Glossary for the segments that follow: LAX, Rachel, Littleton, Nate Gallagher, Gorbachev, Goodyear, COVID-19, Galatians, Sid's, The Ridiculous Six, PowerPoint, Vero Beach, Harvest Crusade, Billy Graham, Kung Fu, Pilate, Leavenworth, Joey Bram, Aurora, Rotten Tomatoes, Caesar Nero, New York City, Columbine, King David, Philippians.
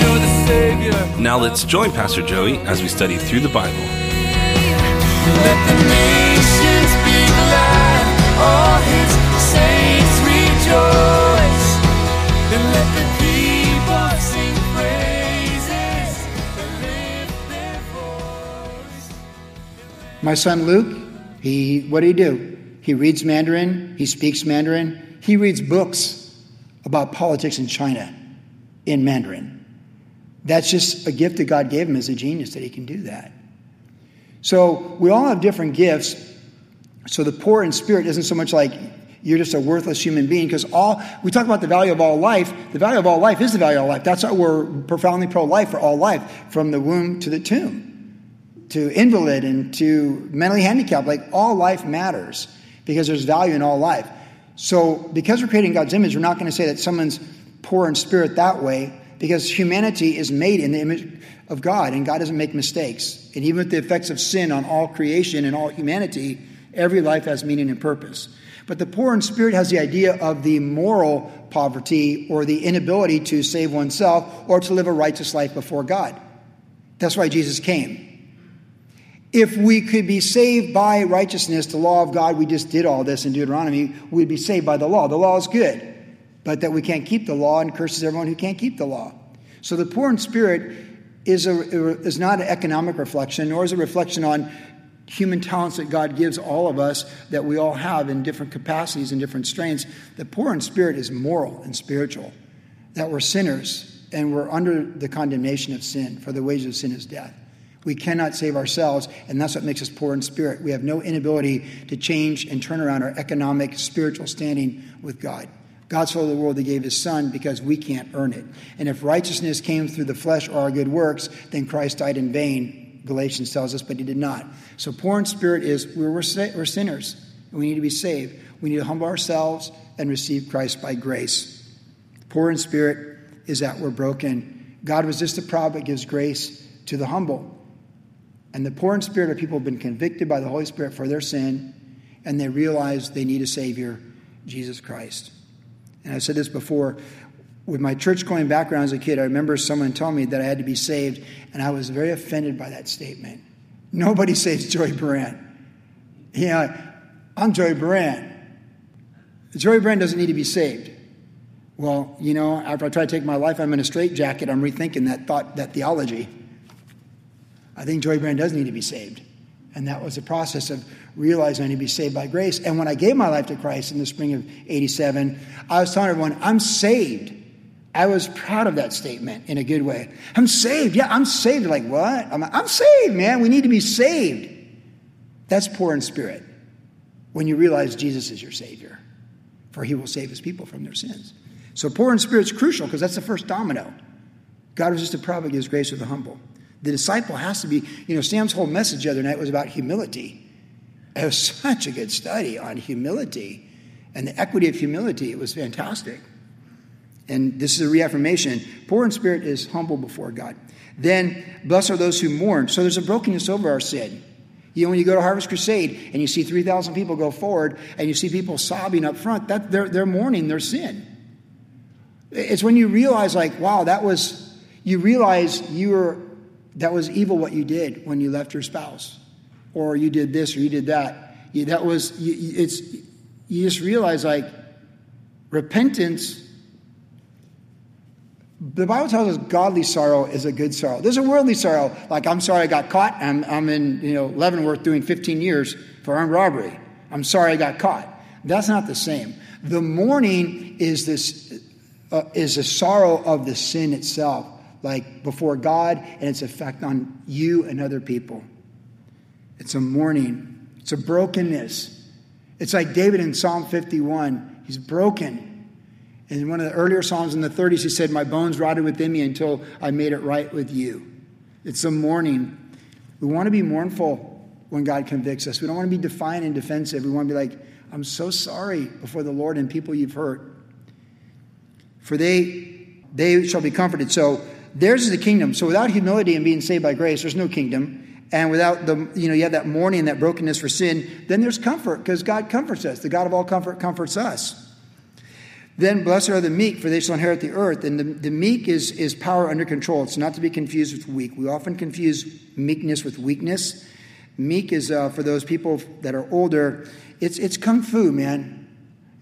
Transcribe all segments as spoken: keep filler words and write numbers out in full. you're the Savior. Now let's join Pastor Joey as we study through the Bible. Let the nations be glad, all his saints rejoice, and let the people sing praises and lift their voice. My son Luke, he what did he do? He reads Mandarin, he speaks Mandarin. He reads books about politics in China in Mandarin. That's just a gift that God gave him as a genius, that he can do that. So we all have different gifts. So the poor in spirit isn't so much like you're just a worthless human being, because all we talk about the value of all life. The value of all life is the value of all life. That's why we're profoundly pro-life for all life, from the womb to the tomb, to invalid and to mentally handicapped. Like, all life matters because there's value in all life. So because we're creating God's image, we're not going to say that someone's poor in spirit that way, because humanity is made in the image of God, and God doesn't make mistakes. And even with the effects of sin on all creation and all humanity, every life has meaning and purpose. But the poor in spirit has the idea of the moral poverty, or the inability to save oneself or to live a righteous life before God. That's why Jesus came. If we could be saved by righteousness, the law of God, we just did all this in Deuteronomy, we'd be saved by the law. The law is good, but that we can't keep the law, and curses everyone who can't keep the law. So the poor in spirit is a, is not an economic reflection, nor is a reflection on human talents that God gives all of us, that we all have in different capacities and different strengths. The poor in spirit is moral and spiritual, that we're sinners and we're under the condemnation of sin, for the wages of sin is death. We cannot save ourselves, and that's what makes us poor in spirit. We have no inability to change and turn around our economic, spiritual standing with God. God so loved the world, he gave his son, because we can't earn it. And if righteousness came through the flesh or our good works, then Christ died in vain, Galatians tells us, but he did not. So poor in spirit is we're, we're sinners, and we need to be saved. We need to humble ourselves and receive Christ by grace. Poor in spirit is that we're broken. God resists the proud, but gives grace to the humble. And the poor in spirit are people who have been convicted by the Holy Spirit for their sin, and they realize they need a Savior, Jesus Christ. And I've said this before. With my church-going background as a kid, I remember someone telling me that I had to be saved, and I was very offended by that statement. Nobody saves Joey Bram. Yeah, I'm Joey Bram. Joey Bram doesn't need to be saved. Well, you know, after I try to take my life, I'm in a straitjacket. I'm rethinking that thought, that theology. I think Joey Bram does need to be saved. And that was the process of realizing I need to be saved by grace. And when I gave my life to Christ in the spring of eighty-seven, I was telling everyone, I'm saved. I was proud of that statement in a good way. I'm saved. Yeah, I'm saved. Like, what? I'm, I'm saved, man. We need to be saved. That's poor in spirit, when you realize Jesus is your Savior, for he will save his people from their sins. So poor in spirit is crucial, because that's the first domino. God resists the proud, but gives grace to the humble. The disciple has to be, you know, Sam's whole message the other night was about humility. It was such a good study on humility and the equity of humility. It was fantastic. And this is a reaffirmation. Poor in spirit is humble before God. Then, blessed are those who mourn. So there's a brokenness over our sin. You know, when you go to Harvest Crusade and you see three thousand people go forward and you see people sobbing up front, that they're, they're mourning their sin. It's when you realize, like, wow, that was, you realize you were, that was evil what you did when you left your spouse, or you did this, or you did that. You, that was, you, it's, you just realize, like, repentance. The Bible tells us godly sorrow is a good sorrow. There's a worldly sorrow, like, I'm sorry I got caught. I'm, I'm in, you know, Leavenworth doing fifteen years for armed robbery. I'm sorry I got caught. That's not the same. The mourning is this, uh, is the sorrow of the sin itself, like, before God and its effect on you and other people. It's a mourning. It's a brokenness. It's like David in Psalm fifty-one. He's broken. And in one of the earlier Psalms in the thirties, he said, my bones rotted within me until I made it right with you. It's a mourning. We want to be mournful when God convicts us. We don't want to be defiant and defensive. We want to be like, I'm so sorry before the Lord and people you've hurt. For they they shall be comforted. So theirs is the kingdom. So without humility and being saved by grace, there's no kingdom. And without the, you know, you have that mourning, that brokenness for sin, then there's comfort because God comforts us. The God of all comfort comforts us. Then blessed are the meek, for they shall inherit the earth. And the, the meek is, is power under control. It's not to be confused with weak. We often confuse meekness with weakness. Meek is uh, for those people that are older. It's it's Kung Fu, man.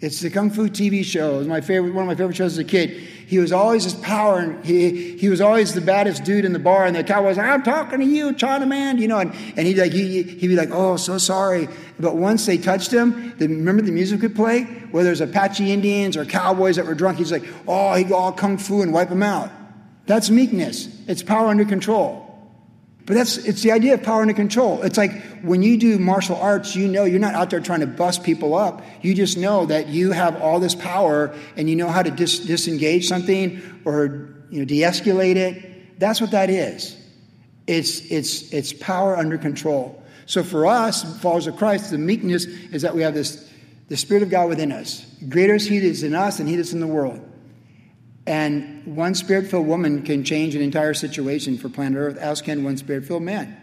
It's the Kung Fu T V show. It was my favorite, one of my favorite shows as a kid. He was always his power, and he he was always the baddest dude in the bar. And the cowboy was like, "I'm talking to you, China man," you know. And and he'd like he he'd be like, "Oh, so sorry." But once they touched him, the, remember the music would play, whether it was Apache Indians or cowboys that were drunk. He's like, "Oh, he'd go all Kung Fu and wipe them out." That's meekness. It's power under control. But that's it's the idea of power under control. It's like when you do martial arts, you know you're not out there trying to bust people up. You just know that you have all this power and you know how to dis- disengage something or you know de-escalate it. That's what that is. It's it's it's power under control. So for us, followers of Christ, the meekness is that we have this the Spirit of God within us. Greater is He that is in us than he that's in the world. And one spirit-filled woman can change an entire situation for planet Earth, as can one spirit-filled man.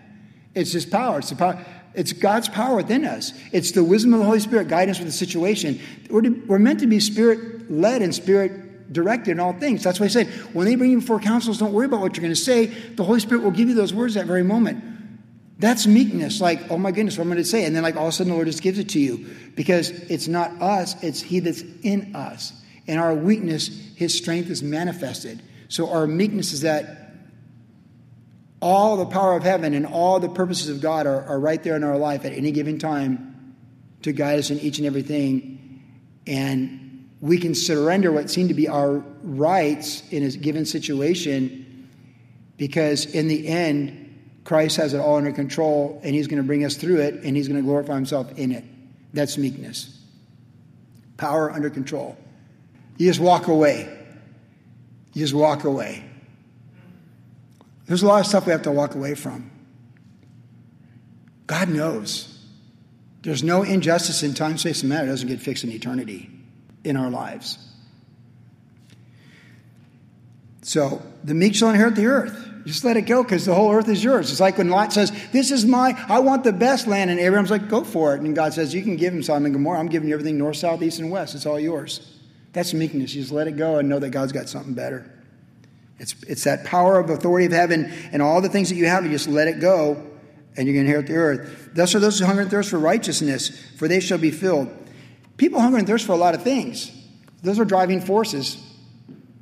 It's His power. It's the power. It's God's power within us. It's the wisdom of the Holy Spirit guiding us with the situation. We're, to, we're meant to be Spirit-led and Spirit-directed in all things. That's why He said, when they bring you before councils, don't worry about what you're going to say. The Holy Spirit will give you those words that very moment. That's meekness. Like, oh my goodness, what am I going to say? And then like all of a sudden the Lord just gives it to you. Because it's not us. It's He that's in us. In our weakness, His strength is manifested. So our meekness is that all the power of heaven and all the purposes of God are, are right there in our life at any given time to guide us in each and everything. And we can surrender what seem to be our rights in a given situation because in the end, Christ has it all under control and He's going to bring us through it and He's going to glorify Himself in it. That's meekness. Power under control. You just walk away. You just walk away. There's a lot of stuff we have to walk away from. God knows. There's no injustice in time, space, and matter. It doesn't get fixed in eternity in our lives. So the meek shall inherit the earth. Just let it go because the whole earth is yours. It's like when Lot says, this is my, I want the best land. And Abraham's like, go for it. And God says, you can give him Sodom and Gomorrah. I'm giving you everything north, south, east, and west. It's all yours. That's meekness. You just let it go and know that God's got something better. It's it's that power of authority of heaven and all the things that you have, you just let it go and you're going to inherit the earth. Thus are those who hunger and thirst for righteousness, for they shall be filled. People hunger and thirst for a lot of things. Those are driving forces.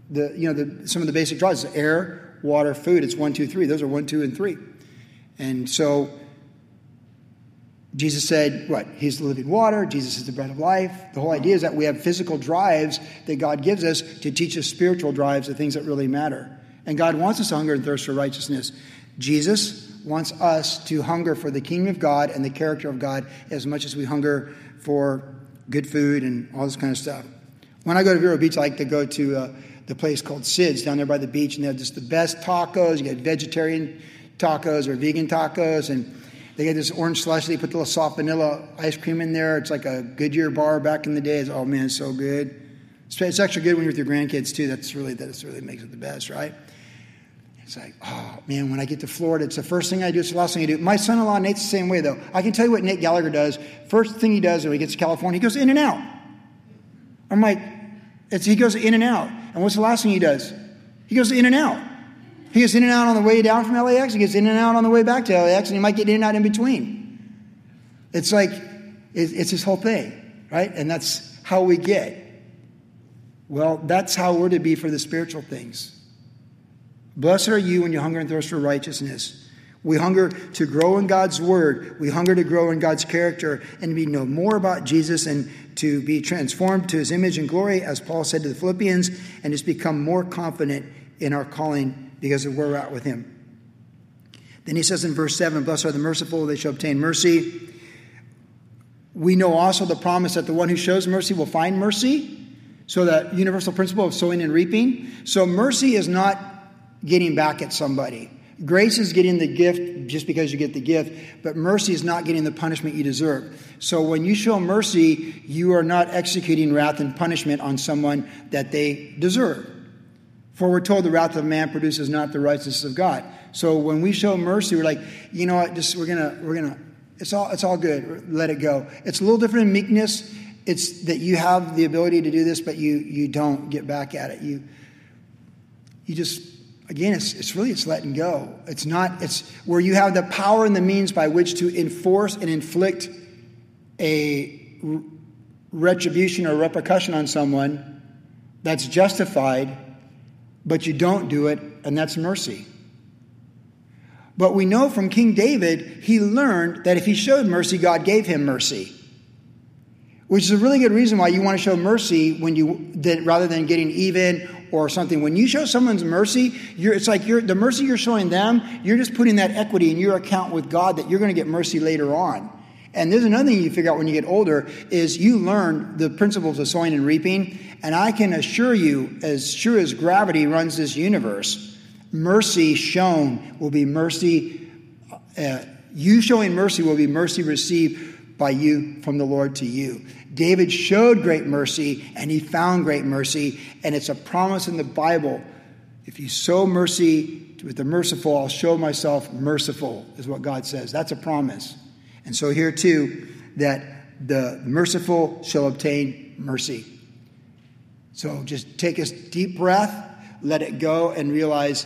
The you know the, some of the basic drives, air, water, food. It's one, two, three. Those are one, two, and three. And so Jesus said, what? He's the living water. Jesus is the bread of life. The whole idea is that we have physical drives that God gives us to teach us spiritual drives, the things that really matter. And God wants us to hunger and thirst for righteousness. Jesus wants us to hunger for the kingdom of God and the character of God as much as we hunger for good food and all this kind of stuff. When I go to Vero Beach, I like to go to uh, the place called Sid's down there by the beach. And they have just the best tacos. You get vegetarian tacos or vegan tacos and they get this orange slushy. They put a little soft vanilla ice cream in there. It's like a Goodyear bar back in the days. Oh man, it's so good. It's, it's extra good when you're with your grandkids too. That's really that's really makes it the best, right? It's like, oh man, when I get to Florida, it's the first thing I do. It's the last thing I do. My son-in-law Nate's the same way though. I can tell you what Nate Gallagher does. First thing he does when he gets to California, he goes in and out. I'm like, it's he goes in and out. And what's the last thing he does? He goes in and out. He gets in and out on the way down from L A X. He gets in and out on the way back to L A X. And he might get in and out in between. It's like, it's this whole thing, right? And that's how we get. Well, that's how we're to be for the spiritual things. Blessed are you when you hunger and thirst for righteousness. We hunger to grow in God's word. We hunger to grow in God's character and to know more about Jesus and to be transformed to His image and glory, as Paul said to the Philippians, and just become more confident in our calling because of where we're at with Him. Then he says in verse seven, blessed are the merciful, they shall obtain mercy. We know also the promise that the one who shows mercy will find mercy. So the universal principle of sowing and reaping. So mercy is not getting back at somebody. Grace is getting the gift just because you get the gift, but mercy is not getting the punishment you deserve. So when you show mercy, you are not executing wrath and punishment on someone that they deserve. For we're told the wrath of man produces not the righteousness of God. So when we show mercy, we're like, you know what, just we're gonna, we're gonna, it's all it's all good. Let it go. It's a little different in meekness. It's that you have the ability to do this, but you you don't get back at it. You you just Again, it's, it's really, it's letting go. It's not, it's where you have the power and the means by which to enforce and inflict a retribution or repercussion on someone that's justified, but you don't do it, and that's mercy. But we know from King David, he learned that if he showed mercy, God gave him mercy. Which is a really good reason why you want to show mercy when you, that rather than getting even or something. When you show someone's mercy, you're, it's like you're, the mercy you're showing them, you're just putting that equity in your account with God that you're going to get mercy later on. And there's another thing you figure out when you get older is you learn the principles of sowing and reaping. And I can assure you, as sure as gravity runs this universe, mercy shown will be mercy. Uh, you showing mercy will be mercy received by you from the Lord to you. David showed great mercy and he found great mercy, and it's a promise in the Bible. If you sow mercy with the merciful, I'll show myself merciful, is what God says. That's a promise. And so here too, that the merciful shall obtain mercy. So just take a deep breath, let it go, and realize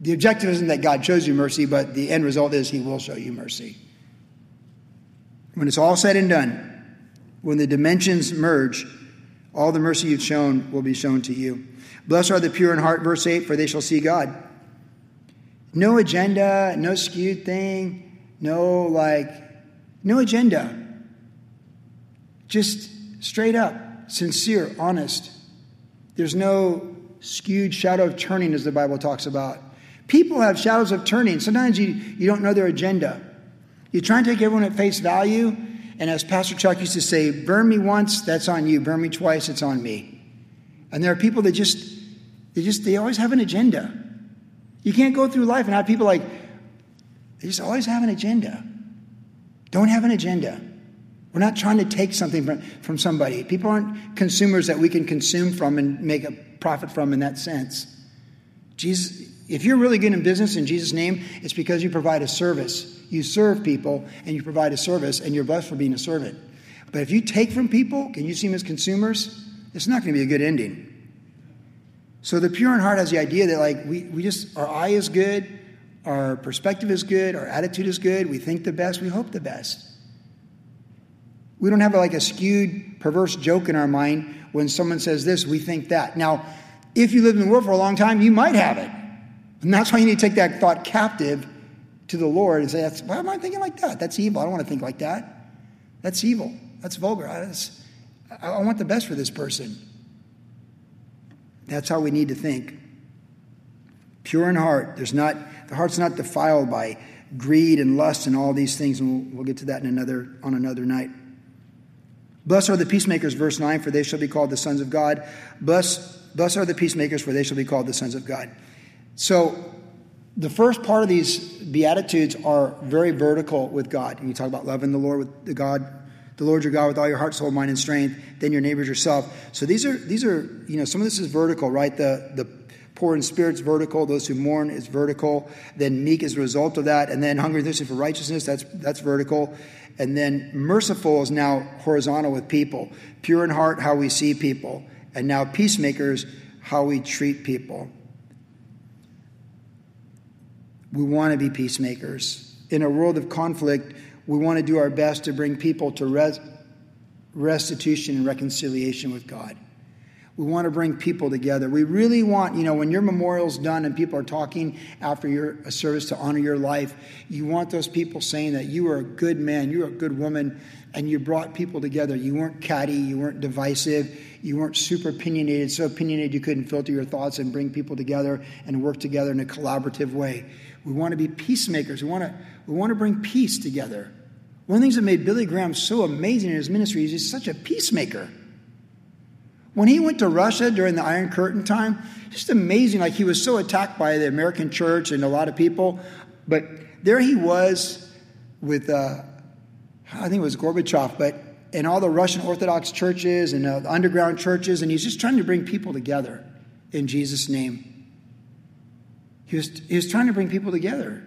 the objective isn't that God shows you mercy, but the end result is he will show you mercy. When it's all said and done, when the dimensions merge, all the mercy you've shown will be shown to you. Blessed are the pure in heart, verse eight, for they shall see God. No agenda, no skewed thing, no like, no agenda. Just straight up, sincere, honest. There's no skewed shadow of turning, as the Bible talks about. People have shadows of turning. Sometimes you, you don't know their agenda. You try and take everyone at face value, and as Pastor Chuck used to say, burn me once, that's on you. Burn me twice, it's on me. And there are people that just, they just, they always have an agenda. You can't go through life and have people like, they just always have an agenda. Don't have an agenda. We're not trying to take something from, from somebody. People aren't consumers that we can consume from and make a profit from in that sense. Jesus, if you're really good in business in Jesus' name, it's because you provide a service. You serve people and you provide a service, and you're blessed for being a servant. But if you take from people, can you see them as consumers? It's not going to be a good ending. So the pure in heart has the idea that like we, we just, our eye is good, our perspective is good, our attitude is good, we think the best, we hope the best. We don't have like a skewed, perverse joke in our mind. When someone says this, we think that. Now, if you lived in the world for a long time, you might have it. And that's why you need to take that thought captive to the Lord and say, that's, why am I thinking like that? That's evil. I don't want to think like that. That's evil. That's vulgar. I, that's, I, I want the best for this person. That's how we need to think. Pure in heart. There's not, the heart's not defiled by greed and lust and all these things, and we'll, we'll get to that in another on another night. Blessed are the peacemakers, verse nine, for they shall be called the sons of God. Blessed, blessed are the peacemakers, for they shall be called the sons of God. So, the first part of these Beatitudes are very vertical with God. And you talk about loving the Lord with the God, the Lord your God with all your heart, soul, mind, and strength, then your neighbors yourself. So these are these are, you know, some of this is vertical, right? The the poor in spirit's vertical, those who mourn is vertical, then meek is a result of that, and then hungry and thirsty for righteousness, that's that's vertical. And then merciful is now horizontal with people. Pure in heart, how we see people, and now peacemakers, how we treat people. We want to be peacemakers. In a world of conflict, we want to do our best to bring people to res- restitution and reconciliation with God. We want to bring people together. We really want, you know, when your memorial's done and people are talking after your a service to honor your life, you want those people saying that you were a good man, you were a good woman, and you brought people together. You weren't catty, you weren't divisive, you weren't super opinionated, so opinionated you couldn't filter your thoughts and bring people together and work together in a collaborative way. We want to be peacemakers. We want to we want to bring peace together. One of the things that made Billy Graham so amazing in his ministry is he's such a peacemaker. When he went to Russia during the Iron Curtain time, just amazing. Like, he was so attacked by the American church and a lot of people. But there he was with, uh, I think it was Gorbachev, but and all the Russian Orthodox churches and uh, the underground churches. And he's just trying to bring people together in Jesus' name. He was, he was trying to bring people together.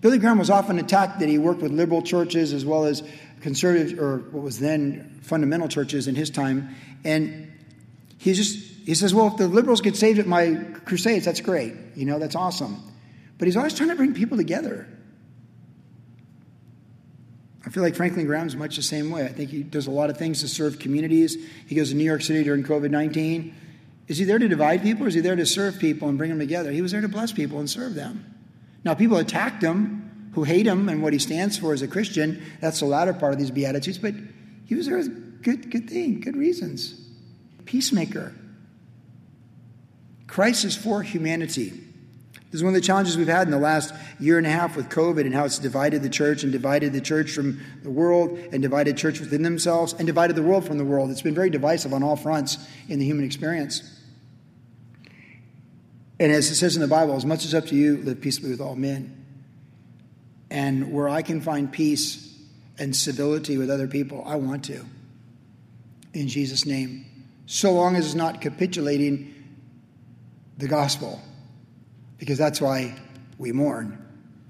Billy Graham was often attacked that he worked with liberal churches as well as conservative, or what was then fundamental churches in his time. And he just he says, well, if the liberals get saved at my crusades, that's great. You know, that's awesome. But he's always trying to bring people together. I feel like Franklin Graham's much the same way. I think he does a lot of things to serve communities. He goes to New York City during COVID nineteen. Is he there to divide people, or is he there to serve people and bring them together? He was there to bless people and serve them. Now, people attacked him who hate him and what he stands for as a Christian. That's the latter part of these Beatitudes. But he was there with good, good thing, good reasons. Peacemaker. Christ is for humanity. This is one of the challenges we've had in the last year and a half with COVID and how it's divided the church and divided the church from the world and divided church within themselves and divided the world from the world. It's been very divisive on all fronts in the human experience. And as it says in the Bible, as much as up to you, live peaceably with all men. And where I can find peace and civility with other people, I want to. In Jesus' name. So long as it's not capitulating the gospel. Because that's why we mourn,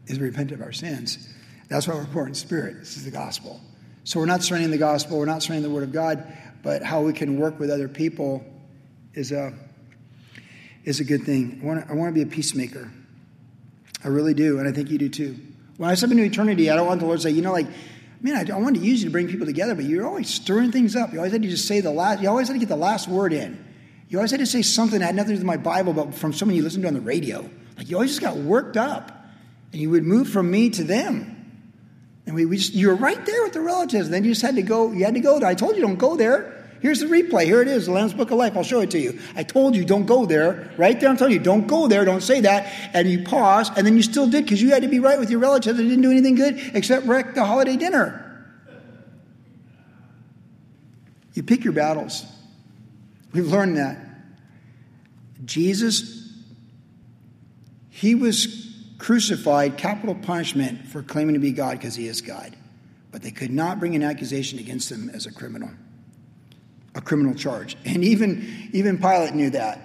is we repent of our sins. That's why we're poor in spirit. This is the gospel. So we're not surrendering the gospel. We're not surrendering the word of God. But how we can work with other people is a... is a good thing. I want, to, I want to be a peacemaker. I really do, and I think you do too. When I step into eternity, I don't want the Lord to say, you know, like, man, I, I wanted to use you to bring people together, but you're always stirring things up. You always had to just say the last, you always had to get the last word in. You always had to say something that had nothing to do with my Bible, but from someone you listened to on the radio. Like, you always just got worked up, and you would move from me to them. And we, we just, you were right there with the relatives, and then you just had to go, you had to go there. I told you don't go there. Here's the replay. Here it is, the Lamb's Book of Life. I'll show it to you. I told you, don't go there. Right there, I'm telling you, don't go there. Don't say that. And you pause, and then you still did because you had to be right with your relatives. They didn't do anything good except wreck the holiday dinner. You pick your battles. We've learned that. Jesus, he was crucified, capital punishment, for claiming to be God because he is God. But they could not bring an accusation against him as a criminal. A criminal charge. And even, even Pilate knew that.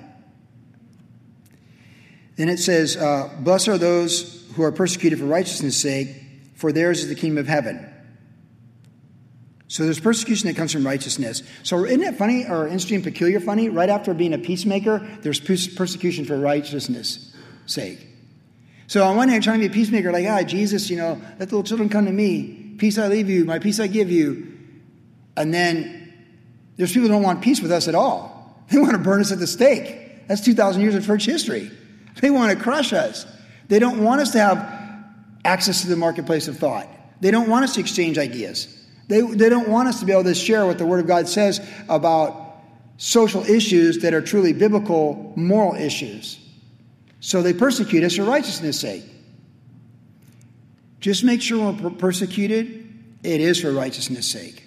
Then it says, uh, blessed are those who are persecuted for righteousness' sake, for theirs is the kingdom of heaven. So there's persecution that comes from righteousness. So isn't it funny, or interesting, peculiar funny, right after being a peacemaker, there's persecution for righteousness' sake. So on one hand, trying to be a peacemaker, like, ah, Jesus, you know, let the little children come to me. Peace I leave you, my peace I give you. And then there's people who don't want peace with us at all. They want to burn us at the stake. That's two thousand years of church history. They want to crush us. They don't want us to have access to the marketplace of thought. They don't want us to exchange ideas. They, they don't want us to be able to share what the Word of God says about social issues that are truly biblical, moral issues. So they persecute us for righteousness' sake. Just make sure when we're per- persecuted, it is for righteousness' sake.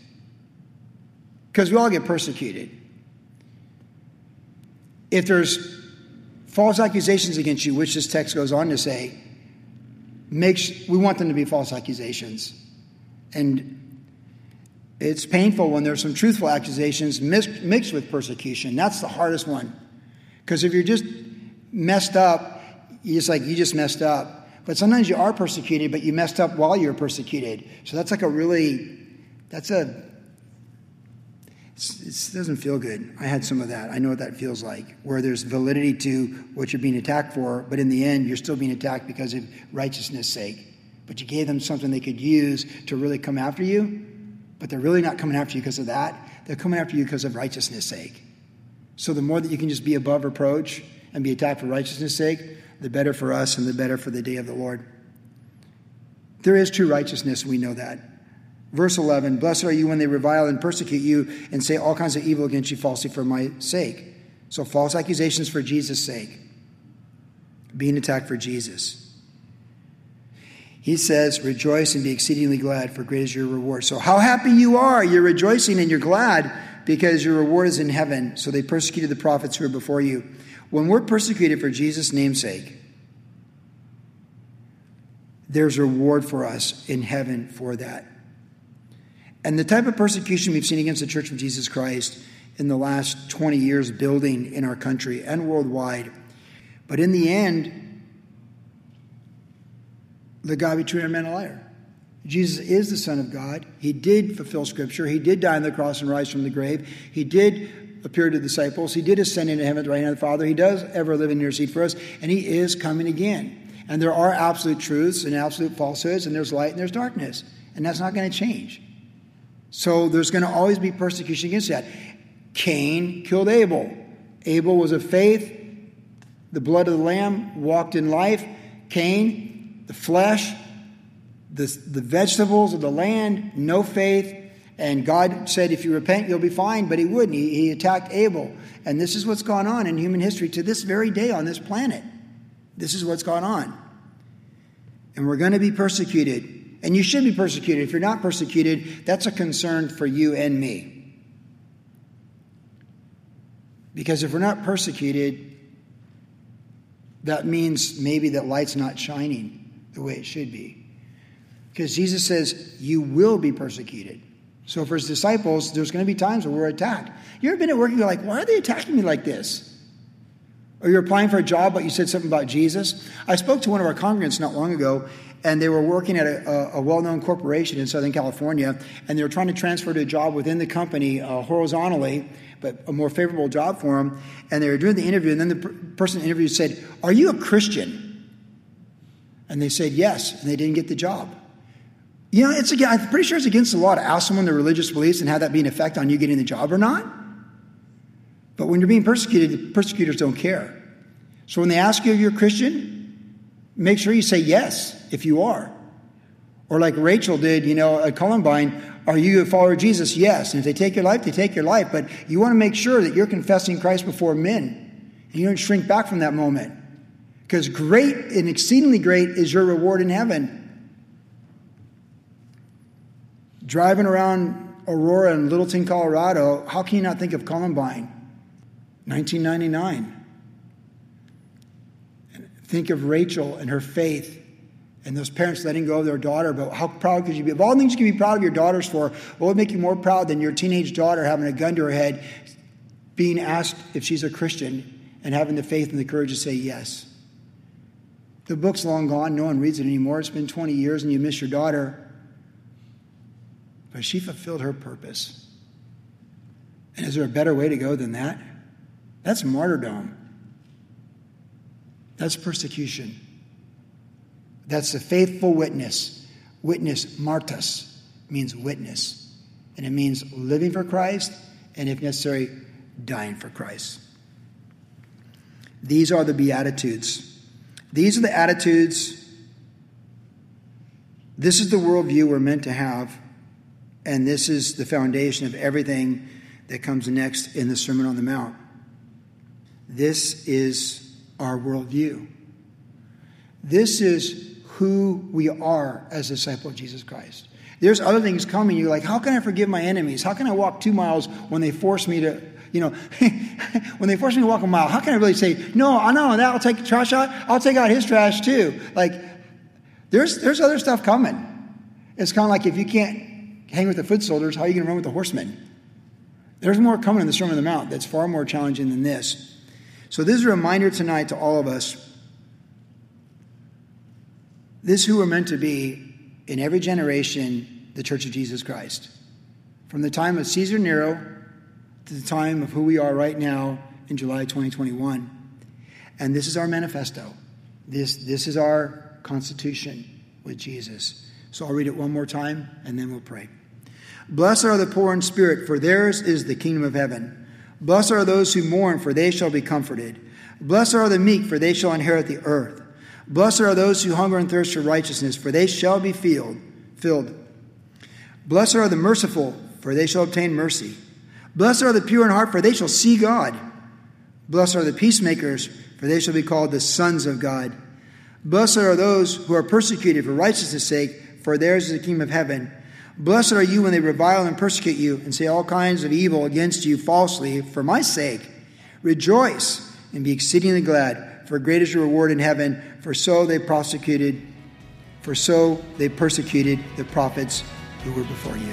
Because we all get persecuted. If there's false accusations against you, which this text goes on to say, makes, we want them to be false accusations. And it's painful when there's some truthful accusations mixed, mixed with persecution. That's the hardest one. Because if you're just messed up, you just like, you just messed up. But sometimes you are persecuted, but you messed up while you're persecuted. So that's like a really, that's a, it doesn't feel good. I had some of that. I know what that feels like, where there's validity to what you're being attacked for, but in the end, you're still being attacked because of righteousness' sake. But you gave them something they could use to really come after you, but they're really not coming after you because of that. They're coming after you because of righteousness' sake. So the more that you can just be above reproach and be attacked for righteousness' sake, the better for us and the better for the day of the Lord. There is true righteousness. We know that. Verse eleven, blessed are you when they revile and persecute you and say all kinds of evil against you falsely for my sake. So false accusations for Jesus' sake. Being attacked for Jesus. He says, rejoice and be exceedingly glad, for great is your reward. So how happy you are. You're rejoicing and you're glad because your reward is in heaven. So they persecuted the prophets who were before you. When we're persecuted for Jesus' name's sake, there's a reward for us in heaven for that. And the type of persecution we've seen against the Church of Jesus Christ in the last twenty years building in our country and worldwide. But in the end, let God be true and man a liar. Jesus is the Son of God. He did fulfill Scripture. He did die on the cross and rise from the grave. He did appear to the disciples. He did ascend into heaven at the right hand of the Father. He does ever live and intercede for us. And he is coming again. And there are absolute truths and absolute falsehoods. And there's light and there's darkness. And that's not going to change. So there's going to always be persecution against that. Cain killed Abel. Abel was of faith. The blood of the lamb walked in life. Cain, the flesh, the, the vegetables of the land, no faith. And God said, if you repent, you'll be fine. But he wouldn't. He, he attacked Abel. And this is what's gone on in human history to this very day on this planet. This is what's gone on. And we're going to be persecuted. And you should be persecuted. If you're not persecuted, that's a concern for you and me. Because if we're not persecuted, that means maybe that light's not shining the way it should be. Because Jesus says, you will be persecuted. So for his disciples, there's going to be times where we're attacked. You ever been at work and you're like, why are they attacking me like this? Or you're applying for a job, but you said something about Jesus. I spoke to one of our congregants not long ago, and they were working at a, a well-known corporation in Southern California, and they were trying to transfer to a job within the company uh, horizontally, but a more favorable job for them. And they were doing the interview, and then the per- person interviewed said, are you a Christian? And they said yes, and they didn't get the job. You know, it's I'm pretty sure it's against the law to ask someone their religious beliefs and have that be an effect on you getting the job or not. But when you're being persecuted, persecutors don't care. So when they ask you if you're a Christian, make sure you say yes if you are. Or like Rachel did, you know, at Columbine, are you a follower of Jesus? Yes. And if they take your life, they take your life. But you want to make sure that you're confessing Christ before men. And you don't shrink back from that moment. Because great and exceedingly great is your reward in heaven. Driving around Aurora and Littleton, Colorado, how can you not think of Columbine? nineteen ninety-nine. Think of Rachel and her faith and those parents letting go of their daughter. But how proud could you be? Of all things you can be proud of your daughters for, what would make you more proud than your teenage daughter having a gun to her head, being asked if she's a Christian, and having the faith and the courage to say yes? The book's long gone. No one reads it anymore. It's been twenty years and you miss your daughter. But she fulfilled her purpose. And is there a better way to go than that? That's martyrdom. That's persecution. That's the faithful witness. Witness, martus, means witness. And it means living for Christ and, if necessary, dying for Christ. These are the Beatitudes. These are the attitudes. This is the worldview we're meant to have. And this is the foundation of everything that comes next in the Sermon on the Mount. This is our worldview. This is who we are as a disciple of Jesus Christ. There's other things coming. You're like, how can I forgive my enemies? How can I walk two miles when they force me to, you know, when they force me to walk a mile? How can I really say, no, I know that I'll take the trash out. I'll take out his trash too. Like, there's there's other stuff coming. It's kind of like if you can't hang with the foot soldiers, how are you going to run with the horsemen? There's more coming in the Sermon on the Mount that's far more challenging than this. So this is a reminder tonight to all of us. This is who we're meant to be in every generation, the Church of Jesus Christ. From the time of Caesar Nero to the time of who we are right now in July twenty twenty-one. And this is our manifesto. This, this is our constitution with Jesus. So I'll read it one more time and then we'll pray. Blessed are the poor in spirit, for theirs is the kingdom of heaven. Blessed are those who mourn, for they shall be comforted. Blessed are the meek, for they shall inherit the earth. Blessed are those who hunger and thirst for righteousness, for they shall be filled. Blessed are the merciful, for they shall obtain mercy. Blessed are the pure in heart, for they shall see God. Blessed are the peacemakers, for they shall be called the sons of God. Blessed are those who are persecuted for righteousness' sake, for theirs is the kingdom of heaven. Blessed are you when they revile and persecute you and say all kinds of evil against you falsely for my sake. Rejoice and be exceedingly glad, for great is your reward in heaven, for so they prosecuted, for so they persecuted the prophets who were before you.